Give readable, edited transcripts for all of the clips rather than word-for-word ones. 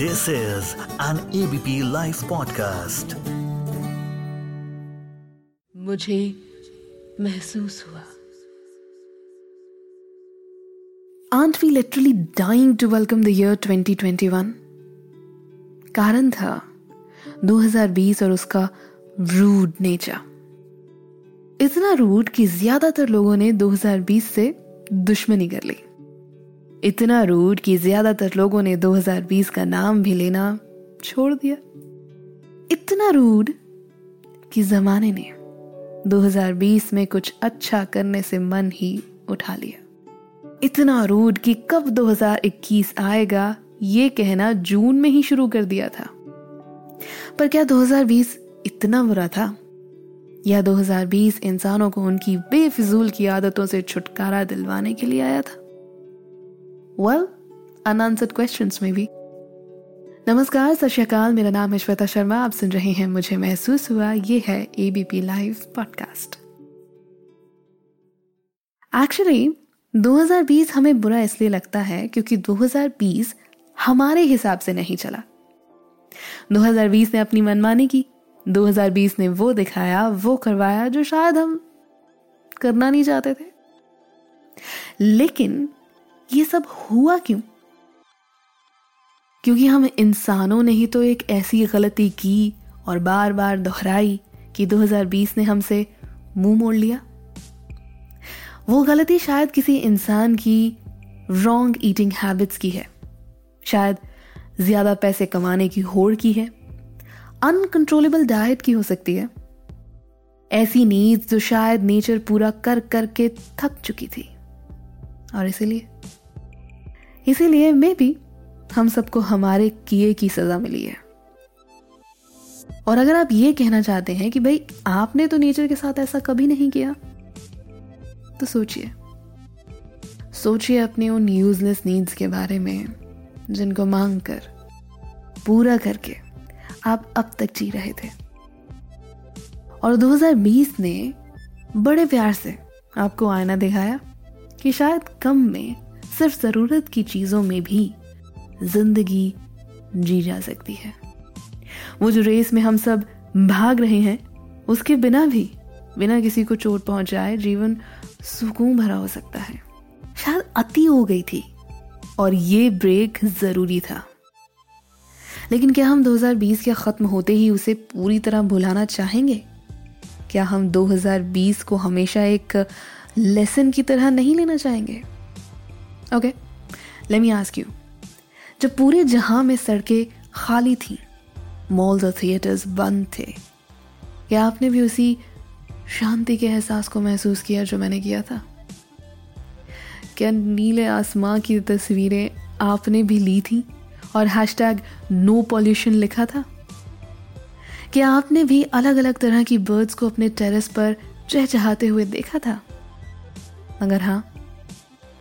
This is an ABP life podcast. मुझे महसूस हुआ Aren't we literally dying to welcome the year 2021? कारण था 2020 और उसका रूड नेचर। इतना रूड कि ज्यादातर लोगों ने 2020 से दुश्मनी कर ली। इतना रूड कि ज्यादातर लोगों ने 2020 का नाम भी लेना छोड़ दिया। इतना रूड कि जमाने ने 2020 में कुछ अच्छा करने से मन ही उठा लिया। इतना रूड कि कब 2021 आएगा ये कहना जून में ही शुरू कर दिया था। पर क्या 2020 इतना बुरा था? या 2020 इंसानों को उनकी बेफिजूल की आदतों से छुटकारा दिलवाने के लिए आया था? Well, unanswered questions में भी। नमस्कार, सत श्री अकाल। मेरा नाम है श्वेता शर्मा। आप सुन रहे हैं मुझे महसूस हुआ। ये है एबीपी लाइव पॉडकास्ट। एक्चुअली 2020 हमें बुरा इसलिए लगता है क्योंकि 2020 हमारे हिसाब से नहीं चला। 2020 ने अपनी मनमानी की। 2020 ने वो दिखाया, वो करवाया जो शायद हम करना नहीं चाहते थे। लेकिन ये सब हुआ क्यों? क्योंकि हम इंसानों ने ही तो एक ऐसी गलती की और बार बार दोहराई कि 2020 ने हमसे मुंह मोड़ लिया। वो गलती शायद किसी इंसान की रॉन्ग ईटिंग हैबिट्स की है, शायद ज्यादा पैसे कमाने की होड़ की है, अनकंट्रोलेबल डाइट की हो सकती है, ऐसी नीड्स जो शायद नेचर पूरा कर करके थक चुकी थी। और इसीलिए मे भी हम सबको हमारे किए की सजा मिली है। और अगर आप ये कहना चाहते हैं कि भाई आपने तो नेचर के साथ ऐसा कभी नहीं किया, तो सोचिए अपने उन यूजलेस नीड्स के बारे में जिनको मांग कर पूरा करके आप अब तक जी रहे थे। और 2020 ने बड़े प्यार से आपको आईना दिखाया कि शायद कम में, सिर्फ जरूरत की चीजों में भी जिंदगी जी जा सकती है। वो जो रेस में हम सब भाग रहे हैं, उसके बिना किसी को चोट पहुंच जाए जीवन सुकून भरा हो सकता है। शायद अति हो गई थी और ये ब्रेक जरूरी था। लेकिन क्या हम 2020 के खत्म होते ही उसे पूरी तरह भुलाना चाहेंगे? क्या हम 2020 को हमेशा एक लेसन की तरह नहीं लेना चाहेंगे? Okay, let me ask you, जब पूरे जहां में सड़कें खाली थी, मॉल्स और थिएटर्स बंद थे, क्या आपने भी उसी शांति के एहसास को महसूस किया जो मैंने किया था? क्या नीले आसमां की तस्वीरें आपने भी ली थी और #NoPollution लिखा था? क्या आपने भी अलग अलग तरह की बर्ड्स को अपने टेरेस पर चहचहाते हुए देखा था? अगर हाँ,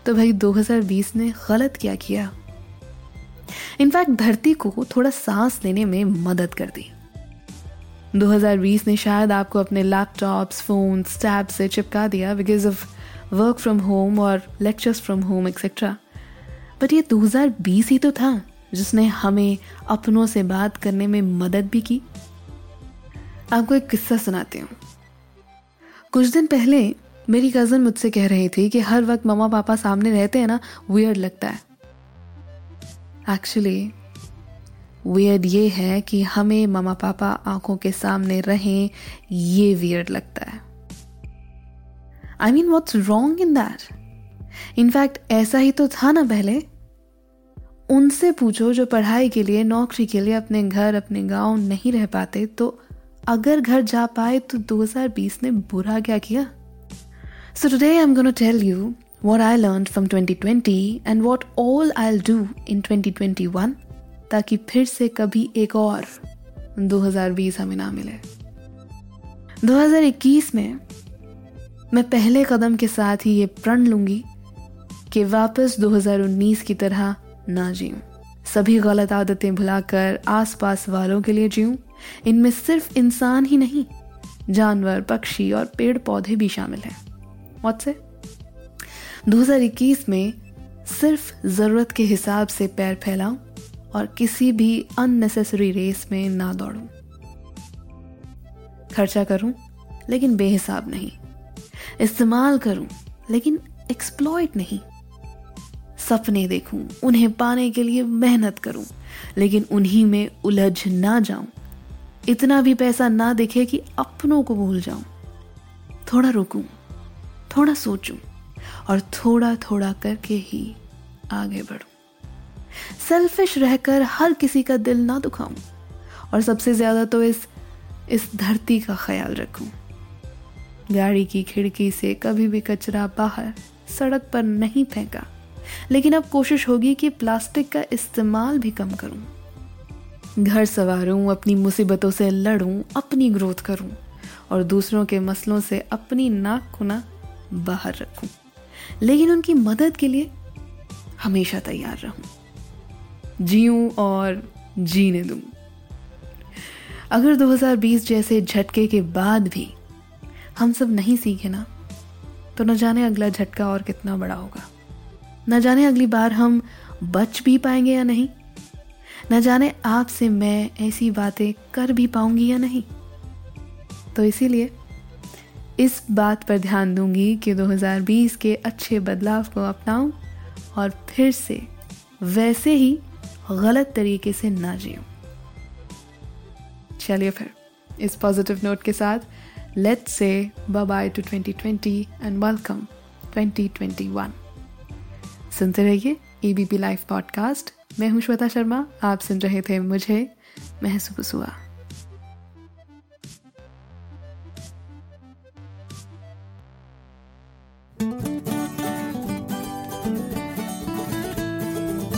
तो भाई 2020 ने गलत क्या किया? इनफैक्ट धरती को थोड़ा सांस लेने में मदद कर दी। 2020 ने शायद आपको अपने लैपटॉप्स, फोन, टैब से चिपका दिया because of work from home और lectures from home etcetera. But ये 2020 ही तो था जिसने हमें अपनों से बात करने में मदद भी की। आपको एक किस्सा सुनाती हूँ। कुछ दिन पहले मेरी कज़न मुझसे कह रही थी कि हर वक्त मम्मा पापा सामने रहते हैं ना, वियर्ड लगता है। एक्चुअली वियर्ड ये है कि हमें मम्मा पापा आंखों के सामने रहें, ये वियर्ड लगता है। I mean, what's wrong in that? In fact ऐसा ही तो था ना पहले। उनसे पूछो जो पढ़ाई के लिए, नौकरी के लिए अपने घर, अपने गांव नहीं रह पाते, तो अगर घर जा पाए तो 2020 ने बुरा क्या किया? So today I'm going to tell you what I learned from 2020 and what all I'll do in 2021 ताकि फिर से कभी एक और 2020 हमें ना मिले। 2021 में मैं पहले कदम के साथ ही ये प्रण लूंगी कि वापस 2019 की तरह ना जीऊं। सभी गलत आदतें भुलाकर आसपास वालों के लिए जीऊं। इनमें सिर्फ इंसान ही नहीं, जानवर, पक्षी और पेड़ पौधे भी शामिल हैं। 2021 में सिर्फ जरूरत के हिसाब से पैर फैलाऊं और किसी भी अननेसेसरी रेस में ना दौड़ूं। खर्चा करूं लेकिन बेहिसाब नहीं, इस्तेमाल करूं लेकिन एक्सप्लॉइट नहीं। सपने देखूं, उन्हें पाने के लिए मेहनत करूं लेकिन उन्हीं में उलझ ना जाऊं। इतना भी पैसा ना दिखे कि अपनों को भूल जाऊं। थोड़ा रुकूं, थोड़ा सोचूं और थोड़ा थोड़ा करके ही आगे बढ़ूं। सेल्फिश रहकर हर किसी का दिल ना दुखाऊं और सबसे ज्यादा तो इस धरती का ख्याल रखूं। गाड़ी की खिड़की से कभी भी कचरा बाहर सड़क पर नहीं फेंका, लेकिन अब कोशिश होगी कि प्लास्टिक का इस्तेमाल भी कम करूं। घर संवारूं, अपनी मुसीबतों से लड़ूं, अपनी ग्रोथ करूं और दूसरों के मसलों से अपनी नाक को ना बाहर रखूं, लेकिन उनकी मदद के लिए हमेशा तैयार रहूं। जीऊं और जीने दूं। अगर 2020 जैसे झटके के बाद भी हम सब नहीं सीखे ना, तो न जाने अगला झटका और कितना बड़ा होगा। न जाने अगली बार हम बच भी पाएंगे या नहीं। न जाने आपसे मैं ऐसी बातें कर भी पाऊंगी या नहीं। तो इसीलिए इस बात पर ध्यान दूंगी कि 2020 के अच्छे बदलाव को अपनाऊं और फिर से वैसे ही गलत तरीके से ना जीऊं। चलिए फिर इस पॉजिटिव नोट के साथ let's say bye bye to 2020 and welcome 2021। सुनते रहिए एबीपी लाइफ पॉडकास्ट। मैं हूं श्वेता शर्मा, आप सुन रहे थे मुझे महसूस हुआ।